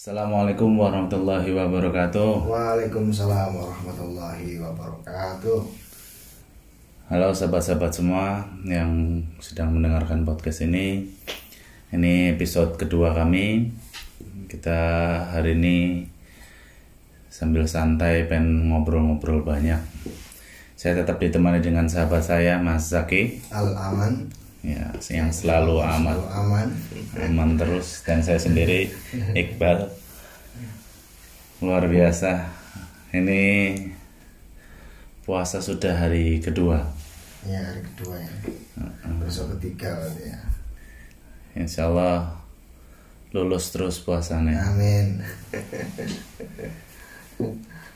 Assalamualaikum warahmatullahi wabarakatuh. Waalaikumsalam warahmatullahi wabarakatuh. Halo sahabat-sahabat semua yang sedang mendengarkan podcast ini. Ini episode kedua kami. Kita hari ini sambil santai pengen ngobrol-ngobrol banyak. Saya tetap ditemani dengan sahabat saya Mas Zaki Al-Aman. Ya, yang selalu aman terus, dan saya sendiri Iqbal. Luar biasa, ini puasa sudah hari kedua. Ya, hari kedua ya. Besok ketiga ya. Insya Allah lulus terus puasanya. Amin.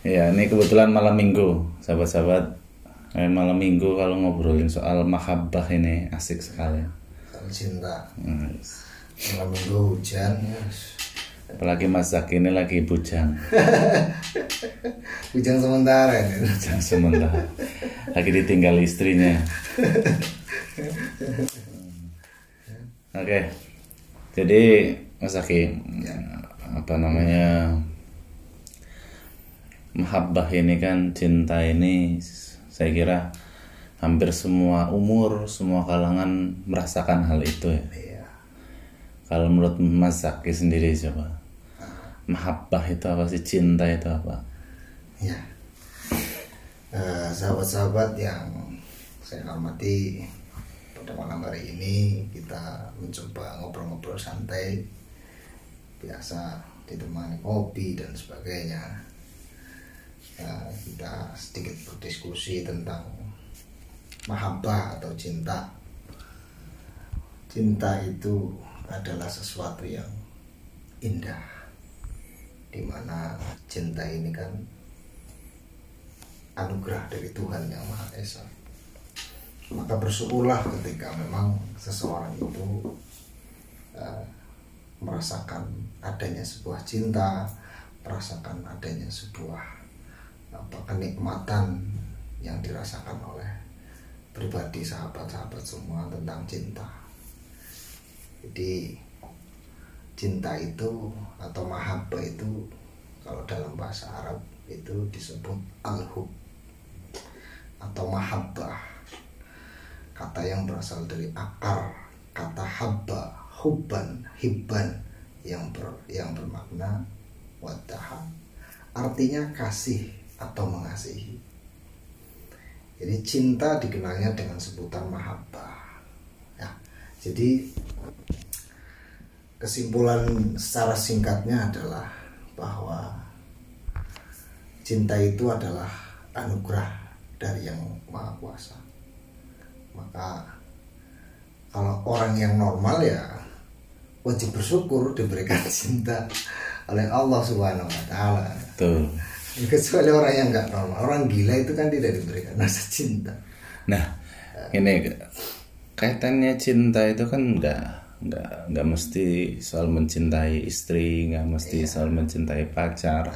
Ya, ini kebetulan malam minggu, sahabat-sahabat. Malam minggu kalau ngobrolin soal mahabbah ini asik sekali. Soal cinta. Malam minggu hujan. Apalagi Mas Zaki ini lagi bujang. Bujang sementara ini. Bujang sementara. Lagi ditinggal istrinya. Oke. Jadi Mas Zaki, apa namanya, mahabbah ini kan, cinta ini, saya kira hampir semua umur, semua kalangan merasakan hal itu ya. Iya. Kalau menurut Mas Zaki sendiri coba, mahabbah itu apa sih? Cinta itu apa? Ya, sahabat-sahabat yang saya hormati, pada malam hari ini kita mencoba ngobrol-ngobrol santai, biasa ditemani kopi dan sebagainya. Ya, kita sedikit berdiskusi tentang mahabbah atau cinta. Cinta itu adalah sesuatu yang indah, dimana cinta ini kan anugerah dari Tuhan Yang Maha Esa. Maka bersyukurlah ketika memang seseorang itu merasakan adanya sebuah cinta, merasakan adanya sebuah kenikmatan yang dirasakan oleh pribadi sahabat-sahabat semua tentang cinta. Jadi cinta itu atau mahabbah itu kalau dalam bahasa Arab itu disebut al-hub atau mahabbah. Kata yang berasal dari akar kata habba, hubban, hibban yang bermakna wadaha. Artinya kasih atau mengasihi. Jadi cinta dikenalnya dengan sebutan mahabbah. Ya, jadi kesimpulan secara singkatnya adalah bahwa cinta itu adalah anugerah dari Yang Maha Kuasa. Maka kalau orang yang normal ya wajib bersyukur diberikan cinta oleh Allah Subhanahu Wataala. Betul. Kecuali orang yang nggak normal, orang gila itu kan tidak diberikan rasa cinta. Nah, ini kaitannya cinta itu kan nggak mesti soal mencintai istri, nggak mesti soal mencintai pacar.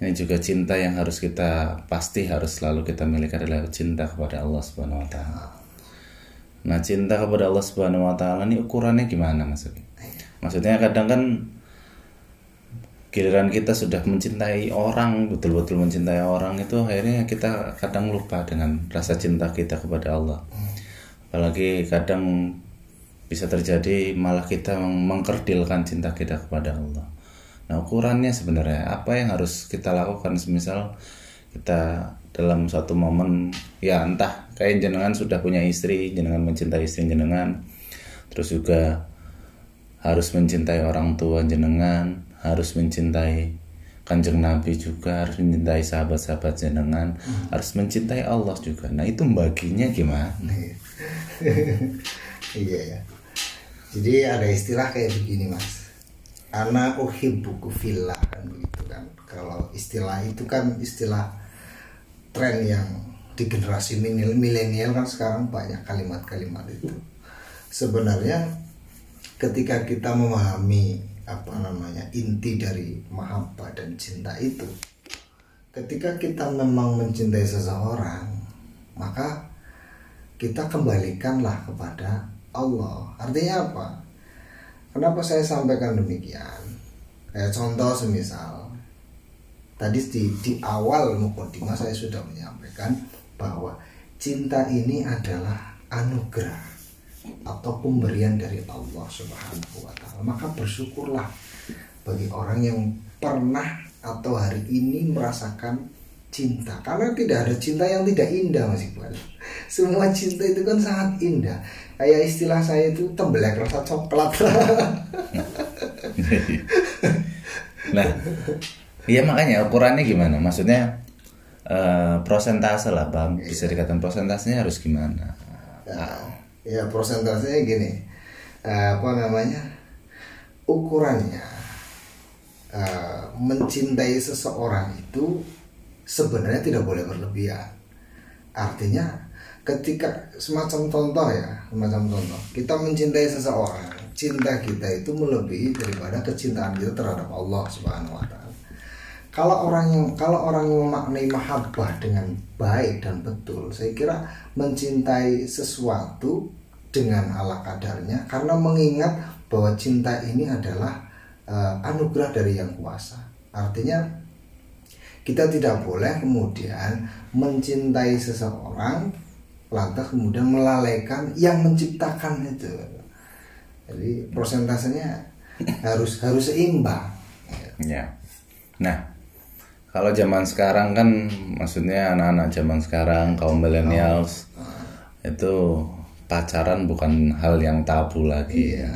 Ini juga cinta yang harus kita pasti harus selalu kita miliki adalah cinta kepada Allah Subhanahu Wataala. Nah, cinta kepada Allah Subhanahu Wataala ini ukurannya gimana maksudnya? Maksudnya kadang kan giliran kita sudah mencintai orang, betul-betul mencintai orang itu akhirnya kita kadang lupa dengan rasa cinta kita kepada Allah. Apalagi kadang bisa terjadi malah kita mengkerdilkan cinta kita kepada Allah. Nah, ukurannya sebenarnya apa yang harus kita lakukan? Semisal kita dalam satu momen, ya entah kayak jenengan sudah punya istri, jenengan mencintai istri jenengan, terus juga harus mencintai orang tua jenengan, harus mencintai Kanjeng Nabi juga, harus mencintai sahabat-sahabat jenengan, harus mencintai Allah juga. Nah, itu baginya gimana? Iya ya. Jadi ada istilah kayak begini, Mas. Ana uhibbuka fillah kan begitu kan. Kalau istilah itu kan istilah tren yang di generasi milenial kan sekarang banyak kalimat-kalimat itu. Sebenarnya ketika kita memahami inti dari mahabbah dan cinta itu, ketika kita memang mencintai seseorang, maka kita kembalikanlah kepada Allah. Artinya apa? Kenapa saya sampaikan demikian? Contoh semisal tadi di awal mukadimah saya sudah menyampaikan bahwa cinta ini adalah anugerah atau pemberian dari Allah Subhanahu Wataala. Maka bersyukurlah bagi orang yang pernah atau hari ini merasakan cinta, karena tidak ada cinta yang tidak indah, Mas Iqbal. Semua cinta itu kan sangat indah. Kayak istilah saya itu tembelak rasa coklat. Nah, ya makanya ukurannya gimana? Maksudnya prosentase lah, Bang. Bisa dikatakan prosentasenya harus gimana? Ya prosentasenya gini. Ukurannya mencintai seseorang itu sebenarnya tidak boleh berlebihan. Artinya ketika semacam contoh kita mencintai seseorang, cinta kita itu melebihi daripada kecintaan kita terhadap Allah Subhanahu Wataala. Kalau orang yang memaknai mahabbah dengan baik dan betul, saya kira mencintai sesuatu dengan ala kadarnya, karena mengingat bahwa cinta ini adalah anugerah dari yang kuasa. Artinya kita tidak boleh kemudian mencintai seseorang lantas kemudian melalaikan yang menciptakan itu. Jadi prosentasenya harus seimbang. Ya. Nah, kalau zaman sekarang kan, maksudnya anak-anak zaman sekarang kaum millennials itu pacaran bukan hal yang tabu lagi. Iya.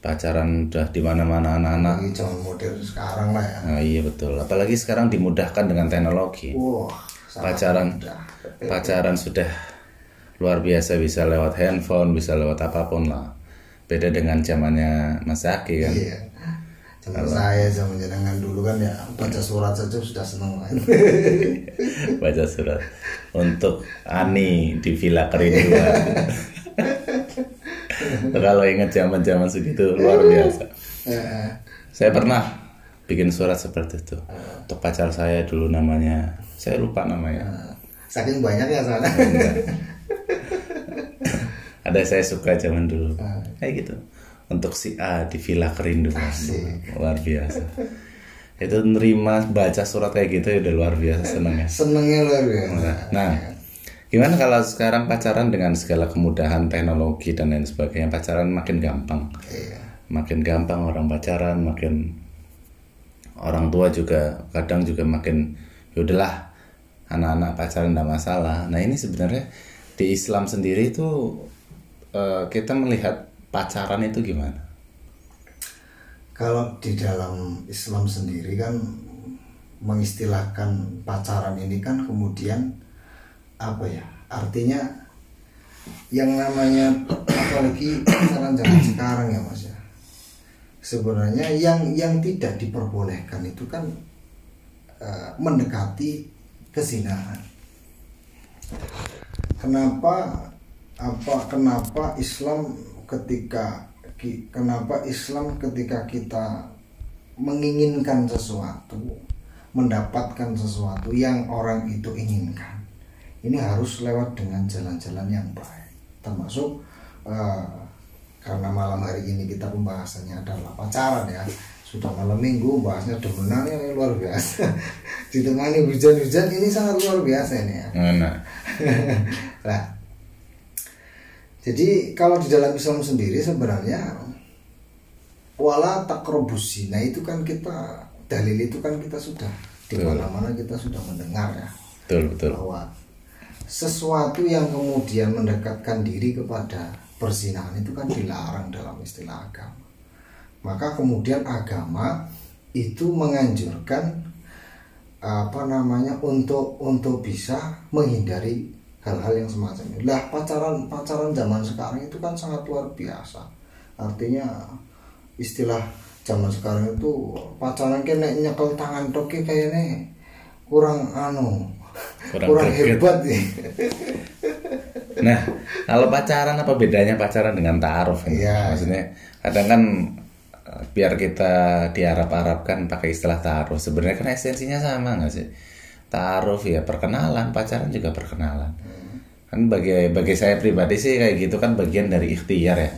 Pacaran udah di mana-mana anak-anak. Ini zaman modern sekarang lah ya. Nah, iya betul. Apalagi sekarang dimudahkan dengan teknologi. Wow, pacaran sudah luar biasa, bisa lewat handphone, bisa lewat apapun lah. Beda dengan zamannya Mas Zaki kan. Iya. Zaman saya zaman jenengan dulu kan ya baca surat saja sudah seneng kan. Baca surat untuk Ani di Villa Kerinduan. Kalau ingat zaman-zaman segitu luar biasa. Saya pernah bikin surat seperti itu untuk pacar saya dulu, namanya saya lupa namanya. Saking banyaknya soalnya. Ada saya suka zaman dulu kayak gitu. Untuk si A di Villa Kerinduan. Luar biasa. Itu nerima baca surat kayak gitu udah luar biasa senengnya. Senengnya luar biasa. Nah, gimana kalau sekarang pacaran dengan segala kemudahan teknologi dan lain sebagainya, pacaran makin gampang. Iya. Makin gampang orang pacaran, makin orang tua juga kadang juga makin yaudahlah anak-anak pacaran enggak masalah. Nah, ini sebenarnya di Islam sendiri itu kita melihat pacaran itu gimana? Kalau di dalam Islam sendiri kan mengistilahkan pacaran ini kan kemudian artinya yang namanya apalagi pacaran zaman sekarang ya Mas ya, sebenarnya yang tidak diperbolehkan itu kan mendekati kezinaan. Kenapa Islam ketika kita menginginkan sesuatu, mendapatkan sesuatu yang orang itu inginkan, ini harus lewat dengan jalan-jalan yang baik, termasuk karena malam hari ini kita pembahasannya adalah pacaran ya, sudah malam minggu bahasnya demenannya ini luar biasa. Ditemani hujan-hujan ini sangat luar biasa ini ya. Nah, jadi kalau di dalam Islam sendiri sebenarnya wala taqrabuz zina itu kan kita dalil itu kan kita sudah di mana-mana kita sudah mendengar ya. Betul, betul. Bahwa sesuatu yang kemudian mendekatkan diri kepada perzinahan itu kan dilarang dalam istilah agama. Maka kemudian agama itu menganjurkan untuk bisa menghindari hal-hal yang semacam itu. Lah pacaran zaman sekarang itu kan sangat luar biasa. Artinya istilah zaman sekarang itu pacaran kan nyekel tangan tok kayaknya kurang hebat nih. Nah, kalau pacaran apa bedanya pacaran dengan ta'aruf? Ya, maksudnya kadang kan biar kita diarab-arabkan pakai istilah ta'aruf, sebenarnya kan esensinya sama nggak sih? Ta'aruf ya perkenalan, pacaran juga perkenalan. Kan bagi saya pribadi sih kayak gitu kan bagian dari ikhtiar ya.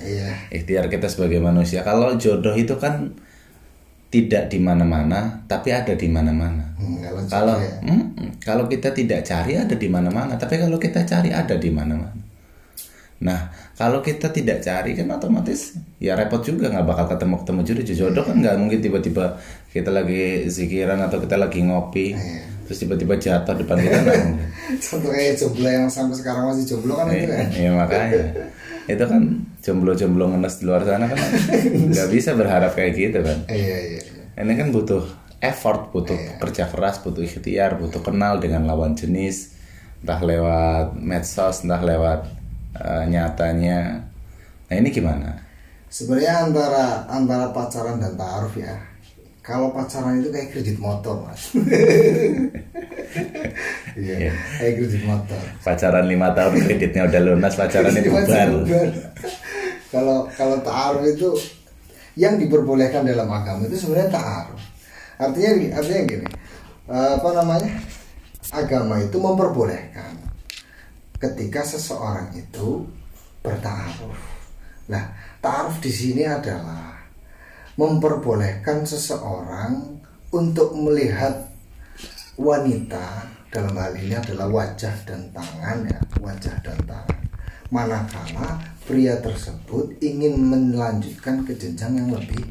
Ikhtiar kita sebagai manusia. Kalau jodoh itu kan tidak di mana-mana, tapi ada di mana-mana. Kalau kita tidak cari ada di mana-mana, tapi kalau kita cari ada di mana-mana. Nah, kalau kita tidak cari kan otomatis ya repot juga, nggak bakal ketemu jodoh kan nggak mungkin tiba-tiba kita lagi zikiran atau kita lagi ngopi terus tiba-tiba jatuh depan kita. Contoh kayak jomblo yang sampai sekarang masih jomblo kan itu kan. Iya makanya. Itu kan jomblo-jomblo ngenes di luar sana kan nggak bisa berharap kayak gitu kan. Iya. Ini kan butuh effort, butuh kerja keras, butuh ikhtiar, butuh kenal dengan lawan jenis, entah lewat medsos, entah lewat nyatanya. Nah ini gimana? Sebenarnya antara pacaran dan ta'aruf ya. Kalau pacaran itu kayak kredit motor, Mas. Iya, kayak kredit motor. Pacaran 5 tahun kreditnya udah lunas, pacaran itu bubar. Kalau ta'aruf itu yang diperbolehkan dalam agama itu sebenarnya ta'aruf. Artinya gini. Agama itu memperbolehkan ketika seseorang itu bertaaruf. Nah, taaruf di sini adalah memperbolehkan seseorang untuk melihat wanita, dalam hal ini adalah wajah dan tangan ya, wajah dan tangan. Manakala pria tersebut ingin melanjutkan ke jenjang yang lebih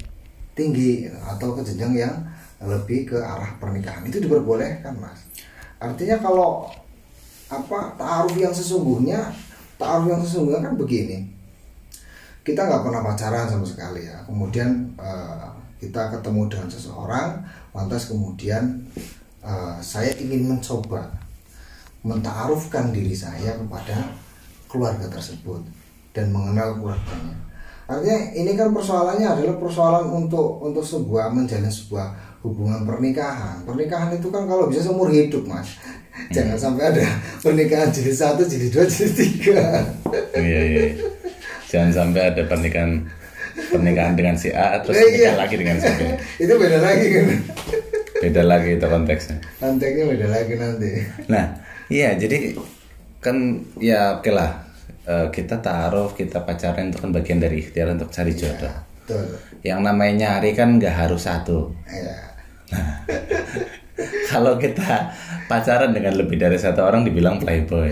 tinggi atau ke jenjang yang lebih ke arah pernikahan, itu diperbolehkan, Mas. Artinya kalau ta'aruf yang sesungguhnya kan begini, kita nggak pernah pacaran sama sekali ya, kemudian kita ketemu dengan seseorang, lantas kemudian saya ingin mencoba menta'arufkan diri saya kepada keluarga tersebut dan mengenal keluarganya. Artinya ini kan persoalannya adalah persoalan untuk sebuah menjalin sebuah hubungan pernikahan itu kan kalau bisa seumur hidup, Mas. Jangan sampai ada pernikahan jilid 1, jilid 2, jilid 3. Iya. Jangan sampai ada pernikahan dengan si A terus nikah lagi dengan si B. Itu beda lagi kan. Beda lagi itu konteksnya. Konteksnya beda lagi nanti. Nah, iya jadi kan ya oke lah, kita ta'aruf, kita pacaran itu kan bagian dari ikhtiar untuk cari jodoh. Ya, betul. Yang namanya nyari kan nggak harus satu. Iya. Nah, kalau kita pacaran dengan lebih dari satu orang dibilang playboy.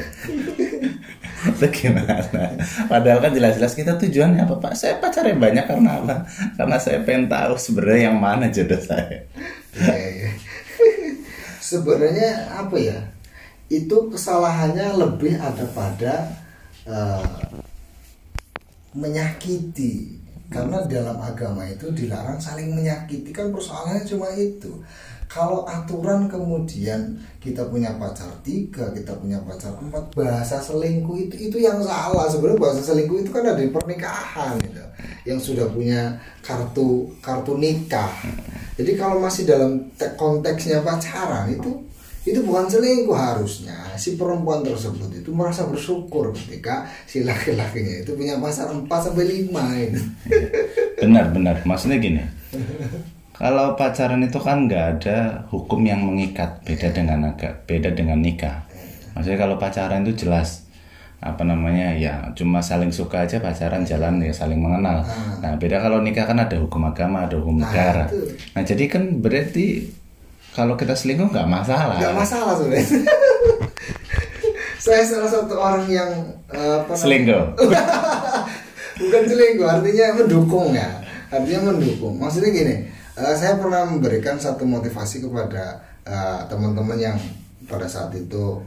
Itu gimana? Padahal kan jelas-jelas kita tujuannya apa, Pak? Saya pacarnya banyak karena apa? Karena saya pengen tahu sebenarnya yang mana jodoh saya. Ya. Sebenarnya apa ya? Itu kesalahannya lebih ada pada menyakiti. Karena dalam agama itu dilarang saling menyakiti, kan persoalannya cuma itu. Kalau aturan kemudian kita punya pacar 3, kita punya pacar 4, bahasa selingkuh itu yang salah. Sebenarnya bahasa selingkuh itu kan ada di pernikahan gitu, yang sudah punya kartu nikah. Jadi kalau masih dalam konteksnya pacaran itu bukan selingkuh harusnya. Si perempuan tersebut itu merasa bersyukur ketika si laki-lakinya itu punya pacar 4-5 gitu. Benar. Maksudnya gini, kalau pacaran itu kan nggak ada hukum yang mengikat, beda dengan nikah. Maksudnya kalau pacaran itu jelas cuma saling suka aja, pacaran jalan ya saling mengenal. Nah beda kalau nikah kan ada hukum agama, ada hukum negara. Nah jadi kan berarti kalau kita selingkuh nggak masalah sebenarnya. Saya salah satu orang yang selingkuh. Bukan selingkuh, artinya mendukung ya. Artinya mendukung. Maksudnya gini, saya pernah memberikan satu motivasi kepada teman-teman yang pada saat itu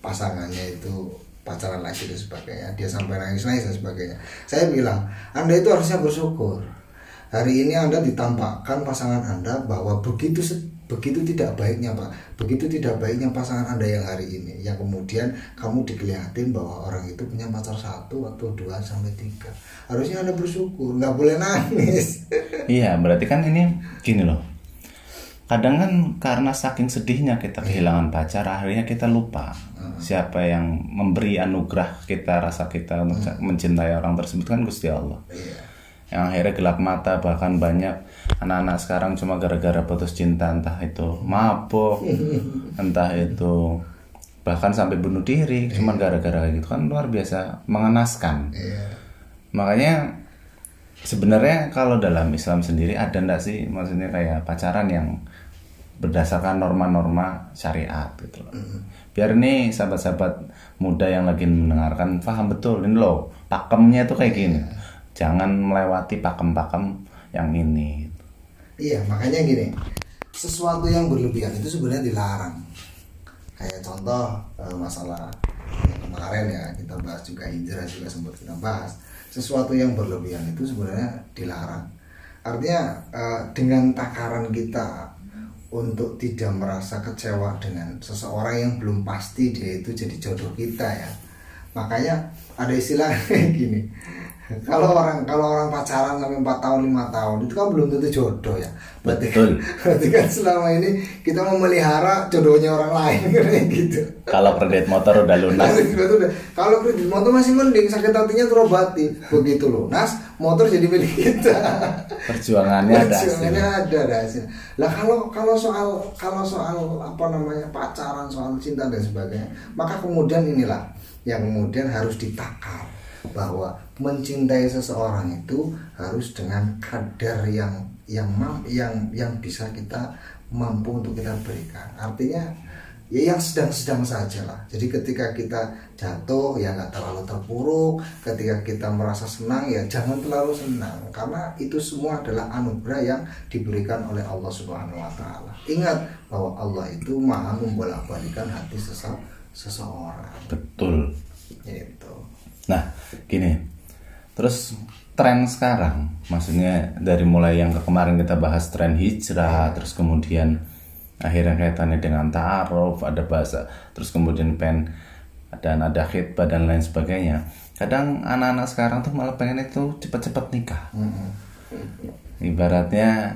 pasangannya itu pacaran lagi dan sebagainya. Dia sampai nangis dan sebagainya. Saya bilang, Anda itu harusnya bersyukur. Hari ini Anda ditampakkan pasangan Anda bahwa begitu tidak baiknya, Pak. Begitu tidak baiknya pasangan Anda yang hari ini, yang kemudian kamu dikelihatin bahwa orang itu punya pacar 1 atau 2 sampai 3. Harusnya Anda bersyukur, nggak boleh nangis. Iya, berarti kan ini gini loh. Kadang kan karena saking sedihnya kita kehilangan pacar, akhirnya kita lupa siapa yang memberi anugerah kita, rasa kita mencintai orang tersebut kan Gusti Allah. Iya. Yang akhirnya gelap mata, bahkan banyak anak-anak sekarang cuma gara-gara putus cinta, entah itu mabuk, entah itu bahkan sampai bunuh diri, cuma gara-gara gitu kan luar biasa mengenaskan. Makanya Sebenarnya kalau dalam Islam sendiri ada nggak sih maksudnya kayak pacaran yang berdasarkan norma-norma syariat gitu loh. Biar nih sahabat-sahabat muda yang lagi mendengarkan paham betul ini loh, pakemnya tuh kayak gini. Jangan melewati pakem-pakem yang ini. Iya, makanya gini. Sesuatu yang berlebihan itu sebenarnya dilarang. Kayak contoh masalah yang kemarin ya kita bahas juga, hijrah juga sempat kita bahas. Sesuatu yang berlebihan itu sebenarnya dilarang. Artinya dengan takaran kita untuk tidak merasa kecewa dengan seseorang yang belum pasti dia itu jadi jodoh kita ya. Makanya ada istilah kayak gini. Kalau orang pacaran sampai 4 tahun 5 tahun itu kan belum tentu jodoh ya. Berarti kan selama ini kita memelihara jodohnya orang lain kayak gitu. Kalau kredit motor udah lunas. Kalau kredit motor masih mending, sakit hatinya terobati. Begitu lunas, motor jadi milik kita. Perjuangannya ada hasil. Lah kalau soal apa namanya pacaran, soal cinta dan sebagainya, maka kemudian inilah yang kemudian harus ditakar bahwa mencintai seseorang itu harus dengan kadar yang bisa kita mampu untuk kita berikan. Artinya ya yang sedang-sedang saja lah. Jadi ketika kita jatuh ya nggak terlalu terpuruk, ketika kita merasa senang ya jangan terlalu senang, karena itu semua adalah anugerah yang diberikan oleh Allah Subhanahu Wataala. Ingat bahwa Allah itu maha membolak-balikan hati seseorang. Betul. Gitu. Nah, gini. Terus tren sekarang, maksudnya dari mulai yang kemarin kita bahas tren hijrah, terus kemudian akhirnya kaitannya dengan ta'aruf, ada bahasa, terus kemudian pen dan ada khitbah dan lain sebagainya. Kadang anak-anak sekarang tuh malah pengen itu cepat-cepat nikah. Ibaratnya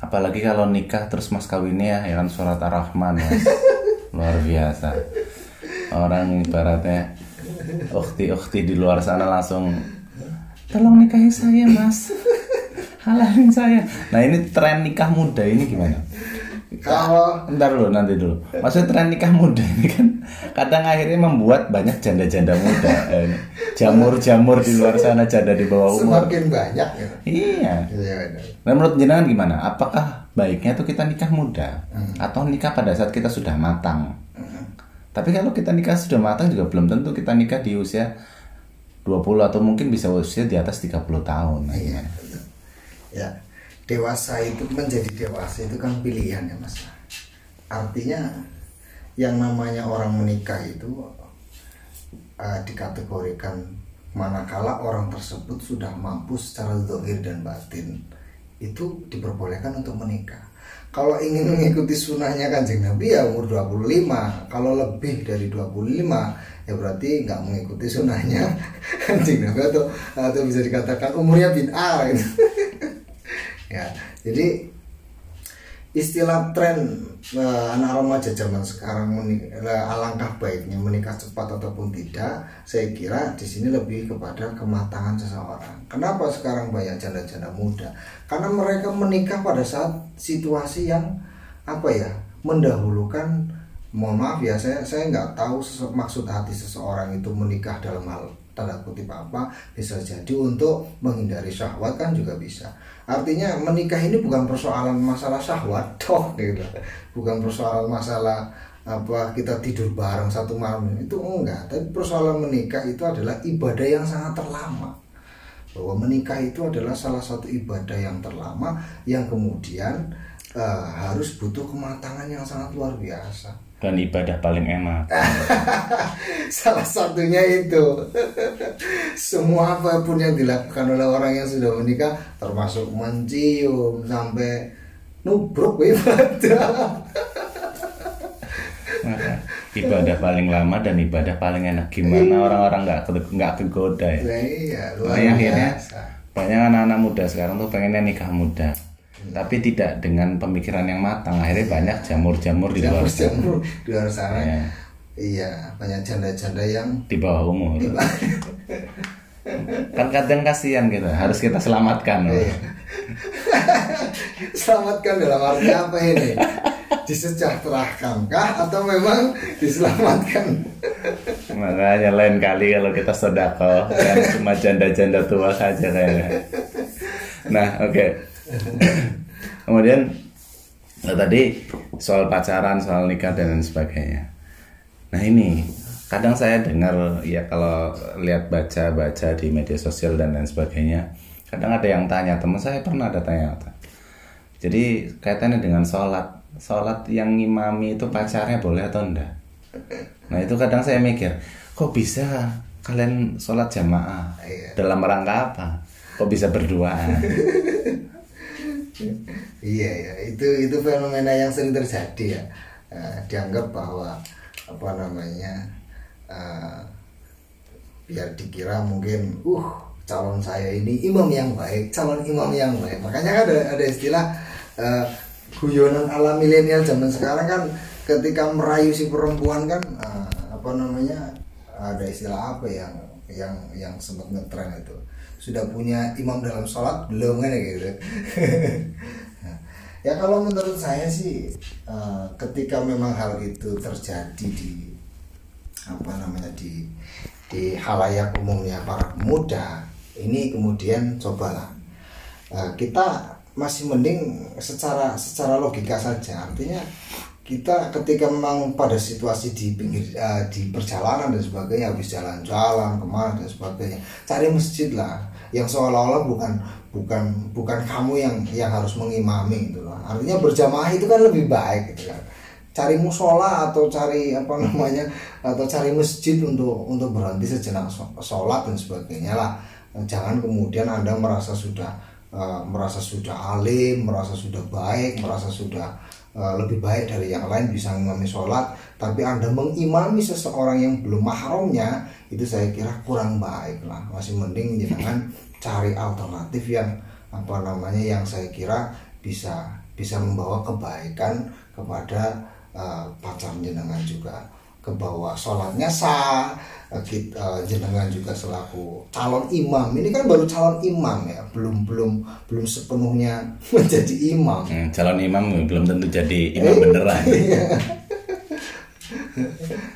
apalagi kalau nikah terus mas kawinnya ya kan surat Ar-Rahman, Mas. Luar biasa. Orang ibaratnya ukti-ukti di luar sana langsung tolong nikahi saya mas, halalin saya. Nah ini tren nikah muda ini gimana? Kalau nanti dulu maksudnya tren nikah muda ini kan kadang akhirnya membuat banyak janda-janda muda, jamur-jamur di luar sana, janda di bawah umur semakin banyak ya? Iya. Nah, menurut jenengan gimana? Apakah baiknya tuh kita nikah muda atau nikah pada saat kita sudah matang? Tapi kalau kita nikah sudah matang juga belum tentu kita nikah di usia 20 atau mungkin bisa usia di atas 30 tahun. Iya. Ya. Dewasa itu, menjadi dewasa itu kan pilihan ya Mas. Artinya yang namanya orang menikah itu dikategorikan manakala orang tersebut sudah mampu secara zahir dan batin itu diperbolehkan untuk menikah. Kalau ingin mengikuti sunahnya Kanjeng Nabi ya umur 25. Kalau lebih dari 25 ya berarti nggak mengikuti sunahnya Kanjeng Nabi atau bisa dikatakan umurnya bid'ah gitu. Ya, jadi istilah tren anak remaja zaman sekarang alangkah baiknya menikah cepat ataupun tidak, saya kira di sini lebih kepada kematangan seseorang. Kenapa sekarang banyak janda-janda muda? Karena mereka menikah pada saat situasi yang apa ya, mendahulukan. Mohon maaf ya, saya nggak tahu maksud hati seseorang itu menikah dalam hal tanda kutip apa, bisa jadi untuk menghindari syahwat kan juga bisa. Artinya menikah ini bukan persoalan masalah syahwat toh gitu. Bukan persoalan masalah apa kita tidur bareng satu malam itu enggak. Tapi persoalan menikah itu adalah ibadah yang sangat terlama. Bahwa menikah itu adalah salah satu ibadah yang terlama yang kemudian harus butuh kematangan yang sangat luar biasa. Dan ibadah paling enak. Salah satunya itu. Semua apapun yang dilakukan oleh orang yang sudah menikah, termasuk mencium sampai nubruk ibadah. Ibadah paling lama dan ibadah paling enak. Gimana orang-orang nggak kegoda ya? Iya, akhirnya banyak anak-anak muda sekarang tuh pengennya nikah muda. Tapi tidak dengan pemikiran yang matang, akhirnya banyak jamur-jamur di luar sana. Ya. Iya, banyak janda-janda yang di bawah umur. Kan kadang kasihan kita, harus kita selamatkan. Iya. Selamatkan dalam arti apa ini? Disejahterakan kah atau memang diselamatkan? Makanya lain kali kalau kita sedekah jangan cuma janda-janda tua saja kayaknya. Nah, oke. Okay. Kemudian tadi soal pacaran, soal nikah dan lain sebagainya. Nah, ini kadang saya dengar ya kalau lihat baca-baca di media sosial dan lain sebagainya, kadang ada yang tanya, teman saya pernah ada tanya. Jadi kaitannya dengan sholat, sholat yang ngimami itu pacarnya boleh atau enggak? Nah itu kadang saya mikir, kok bisa kalian sholat jamaah? Iya. Dalam rangka apa? Kok bisa berduaan? Iya ya, itu fenomena yang sering terjadi ya. Dianggap bahwa apa namanya, biar dikira mungkin calon saya ini imam yang baik, calon imam yang baik. Makanya ada istilah guyonan ala milenial zaman sekarang kan, ketika merayu si perempuan kan apa namanya, ada istilah apa yang sempat ngetren itu, sudah punya imam dalam sholat belum kan gitu. Ya kalau menurut saya sih ketika memang hal itu terjadi di apa namanya di halayak umumnya para pemuda ini, kemudian cobalah kita masih mending secara logika saja. Artinya kita ketika memang pada situasi di pinggir di perjalanan dan sebagainya, habis jalan-jalan kemana dan sebagainya, cari masjid lah yang seolah-olah bukan kamu yang harus mengimami gitu loh. Artinya berjamaah itu kan lebih baik gitu kan. Cari musola atau cari apa namanya atau cari masjid untuk berhenti sejenak sholat dan sebagainya lah. Jangan kemudian Anda merasa sudah alim, merasa sudah baik, merasa sudah lebih baik dari yang lain bisa mengimami sholat, tapi Anda mengimami seseorang yang belum mahramnya, itu saya kira kurang baik lah. Masih mending jangan cari alternatif yang apa namanya yang saya kira bisa membawa kebaikan kepada pacarnya dengan juga kebawa sholatnya sah. Kita jenengan juga selaku calon imam ini kan baru calon imam ya, belum sepenuhnya menjadi imam. Calon imam belum tentu jadi imam beneran. Iya.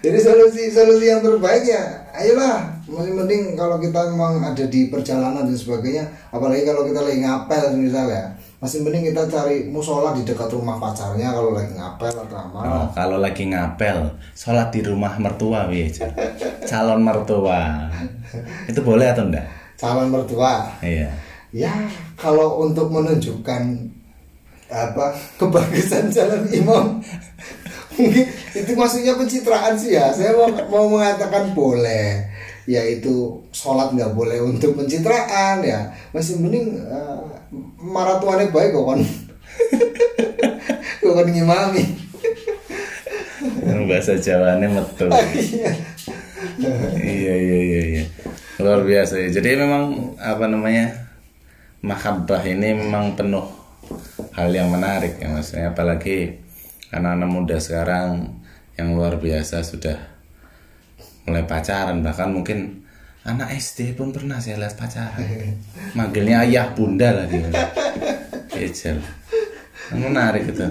Jadi solusi yang terbaik ya, ayolah, masih mending kalau kita memang ada di perjalanan dan sebagainya, apalagi kalau kita lagi ngapel misalnya, masih mending kita cari musola di dekat rumah pacarnya kalau lagi ngapel atau mana. Oh, kalau lagi ngapel, sholat di rumah mertua, calon mertua, itu boleh atau enggak? Calon mertua. Iya. Ya kalau untuk menunjukkan apa kebagusan calon imam, mungkin itu maksudnya pencitraan sih ya. Saya mau mengatakan boleh. Yaitu sholat nggak boleh untuk pencitraan ya, masih mending maratuane baik kok kan, kok ngimami. Bahasa Jawane metu. Iya. Luar biasa ya. Jadi memang apa namanya, mahabbah ini memang penuh hal yang menarik ya Mas. Apalagi anak-anak muda sekarang yang luar biasa sudah mulai pacaran, bahkan mungkin anak SD pun pernah saya lihat pacaran, manggilnya ayah bunda lah dia. Kecil, menarik itu.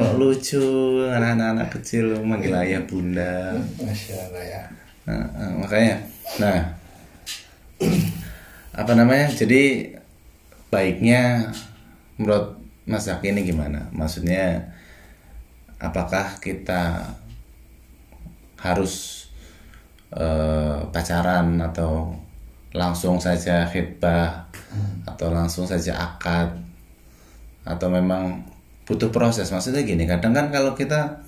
Kok lucu anak-anak kecil manggil ayah bunda. Masya Allah ya. Nah, makanya, jadi baiknya menurut Mas Zaki ini gimana? Maksudnya, apakah kita harus pacaran atau langsung saja khitbah atau langsung saja akad, atau memang butuh proses? Maksudnya gini, kadang kan kalau kita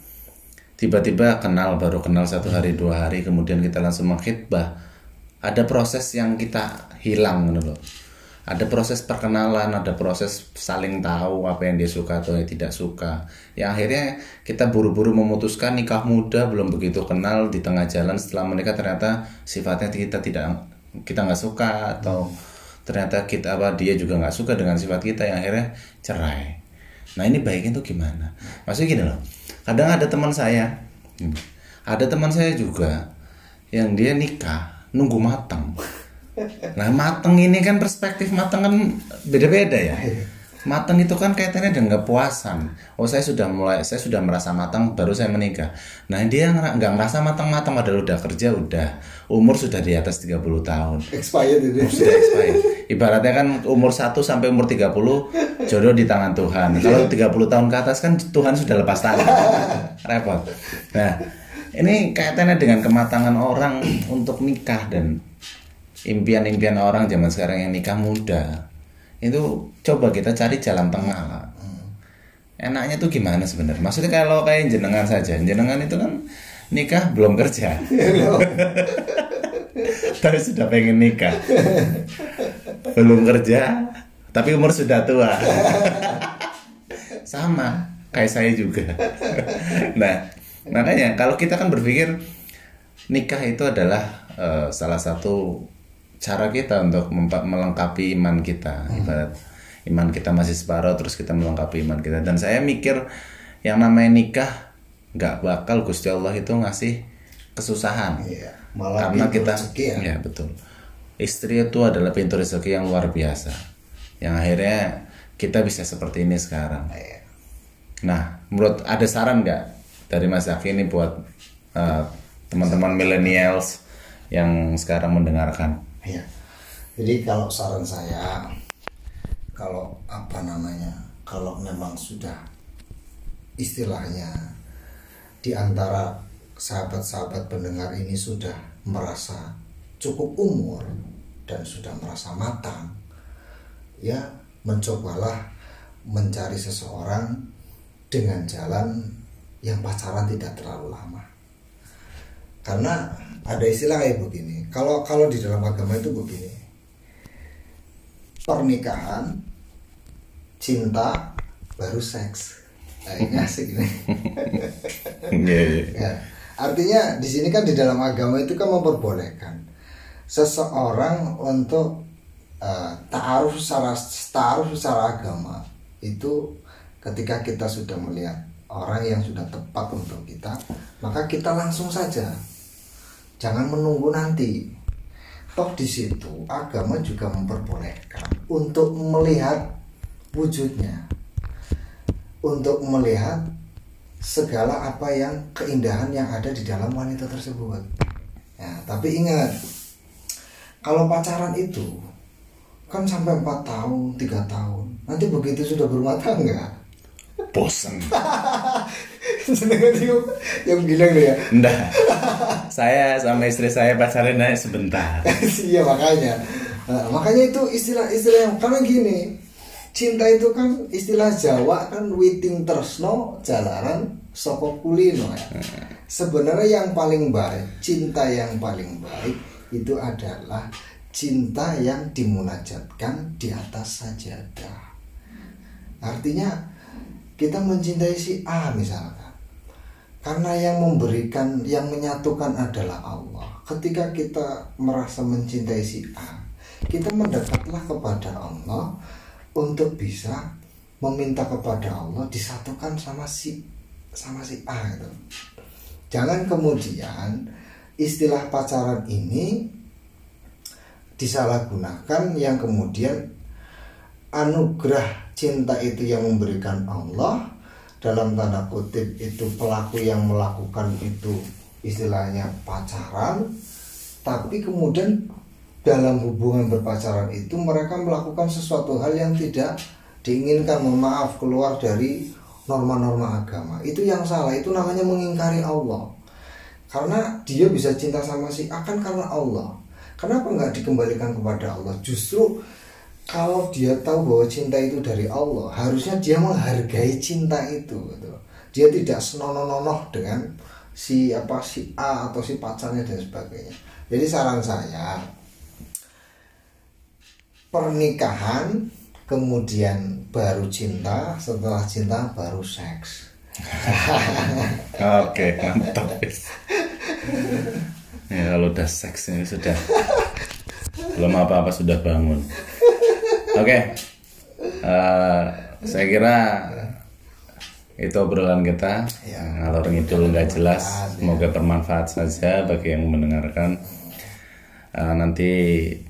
tiba-tiba baru kenal 1 hari 2 hari kemudian kita langsung mengkhitbah, ada proses yang kita hilang gitu loh. Ada proses perkenalan, ada proses saling tahu apa yang dia suka atau yang tidak suka. Yang akhirnya kita buru-buru memutuskan nikah muda, belum begitu kenal, di tengah jalan setelah menikah ternyata sifatnya kita nggak suka, atau ternyata dia juga nggak suka dengan sifat kita, yang akhirnya cerai. Nah ini baiknya tuh gimana? Maksudnya gini loh, kadang ada teman saya juga yang dia nikah nunggu matang. Nah mateng ini kan, perspektif mateng kan beda-beda ya. Matang itu kan kaitannya dengan kepuasan. Oh, saya sudah merasa matang baru saya menikah. Nah, dia nggak merasa matang-matang, padahal udah kerja, udah umur sudah di atas 30 tahun. Expired ini. Sudah expired. Ibaratnya kan umur 1 sampai umur 30 jodoh di tangan Tuhan. Kalau 30 tahun ke atas kan Tuhan sudah lepas tangan. Repot. Nah, ini kaitannya dengan kematangan orang untuk nikah dan impian-impian orang zaman sekarang yang nikah muda. Itu coba kita cari jalan tengah lah. Enaknya tuh gimana sebenarnya? Maksudnya kalau kayak jenengan saja, jenengan itu kan nikah belum kerja, tapi sudah pengen nikah. Belum kerja, tapi umur sudah tua. Sama kayak saya juga. Nah, makanya kalau kita kan berpikir nikah itu adalah salah satu cara kita untuk melengkapi iman kita. Ibarat iman kita masih separuh, terus kita melengkapi iman kita. Dan saya mikir yang namanya nikah gak bakal Gusti Allah itu ngasih kesusahan, iya, malah karena kita rezeki, ya betul. Istri itu adalah pintu rezeki yang luar biasa, yang akhirnya kita bisa seperti ini sekarang. Iya. Nah, menurut ada saran gak dari Mas Zaki ini buat teman-teman millennials yang sekarang mendengarkan? Ya. Jadi kalau saran saya, kalau memang sudah istilahnya di antara sahabat-sahabat pendengar ini sudah merasa cukup umur dan sudah merasa matang, ya mencobalah mencari seseorang dengan jalan yang pacaran tidak terlalu lama. Karena ada istilah kayak begini, kalau di dalam agama itu begini, pernikahan, cinta, baru seks. Kayaknya segini. Ya, artinya di sini kan di dalam agama itu kan memperbolehkan seseorang untuk ta'aruf secara agama itu ketika kita sudah melihat orang yang sudah tepat untuk kita, maka kita langsung saja. Jangan menunggu nanti. Toh di situ agama juga memperbolehkan untuk melihat wujudnya, untuk melihat segala apa yang keindahan yang ada di dalam wanita tersebut. Ya, tapi ingat, kalau pacaran itu kan sampai 4 tahun, 3 tahun. Nanti begitu sudah berumah tangga, bosan. Yang bilang loh ya. Nggak. Saya sama istri saya pacaran naik sebentar. Iya makanya. Nah, makanya itu istilah yang karena gini. Cinta itu kan istilah Jawa kan witing tresno jalaran saka kulino ya. Sebenarnya yang paling baik, cinta yang paling baik itu adalah cinta yang dimunajatkan di atas sajadah. Artinya kita mencintai si A misalkan, karena yang memberikan, yang menyatukan adalah Allah. Ketika kita merasa mencintai si A, kita mendekatlah kepada Allah untuk bisa meminta kepada Allah disatukan sama si A gitu. Jangan kemudian istilah pacaran ini disalahgunakan yang kemudian anugerah cinta itu yang memberikan Allah, dalam tanda kutip itu pelaku yang melakukan itu istilahnya pacaran, tapi kemudian dalam hubungan berpacaran itu mereka melakukan sesuatu hal yang tidak diinginkan, maaf, keluar dari norma-norma agama. Itu yang salah, itu namanya mengingkari Allah. Karena dia bisa cinta sama si akan karena Allah. Kenapa nggak dikembalikan kepada Allah? Justru kalau dia tahu bahwa cinta itu dari Allah, harusnya dia menghargai cinta itu. Dia tidak senonoh dengan si A atau si pacarnya dan sebagainya. Jadi saran saya, pernikahan, kemudian baru cinta, setelah cinta baru seks. Oke, mantap. Ya, kalau udah seks ini sudah belum apa-apa sudah bangun. Oke. Saya kira itu obrolan kita ya, ngalor ngidul nggak jelas. Semoga bermanfaat saja bagi yang mendengarkan. Nanti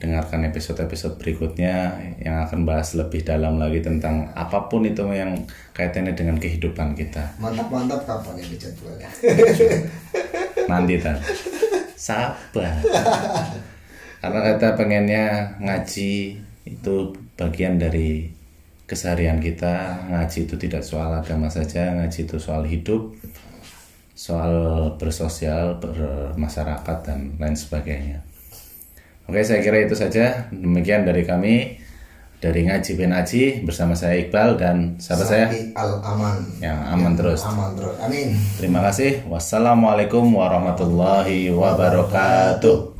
dengarkan episode-episode berikutnya yang akan bahas lebih dalam lagi tentang apapun itu yang kaitannya dengan kehidupan kita. Mantap-mantap kapan ini jadwalnya? Nanti Tan. Sabar. Karena kita pengennya ngaji itu bagian dari keseharian kita. Ngaji itu tidak soal agama saja, ngaji itu soal hidup, soal bersosial, bermasyarakat, dan lain sebagainya. Oke, saya kira itu saja. Demikian dari kami, dari Ngaji Bin Aji, bersama saya Iqbal dan sahabat saya Al-Aman. Yang aman terus. Aman terus. Amin. Terima kasih. Wassalamualaikum warahmatullahi wabarakatuh.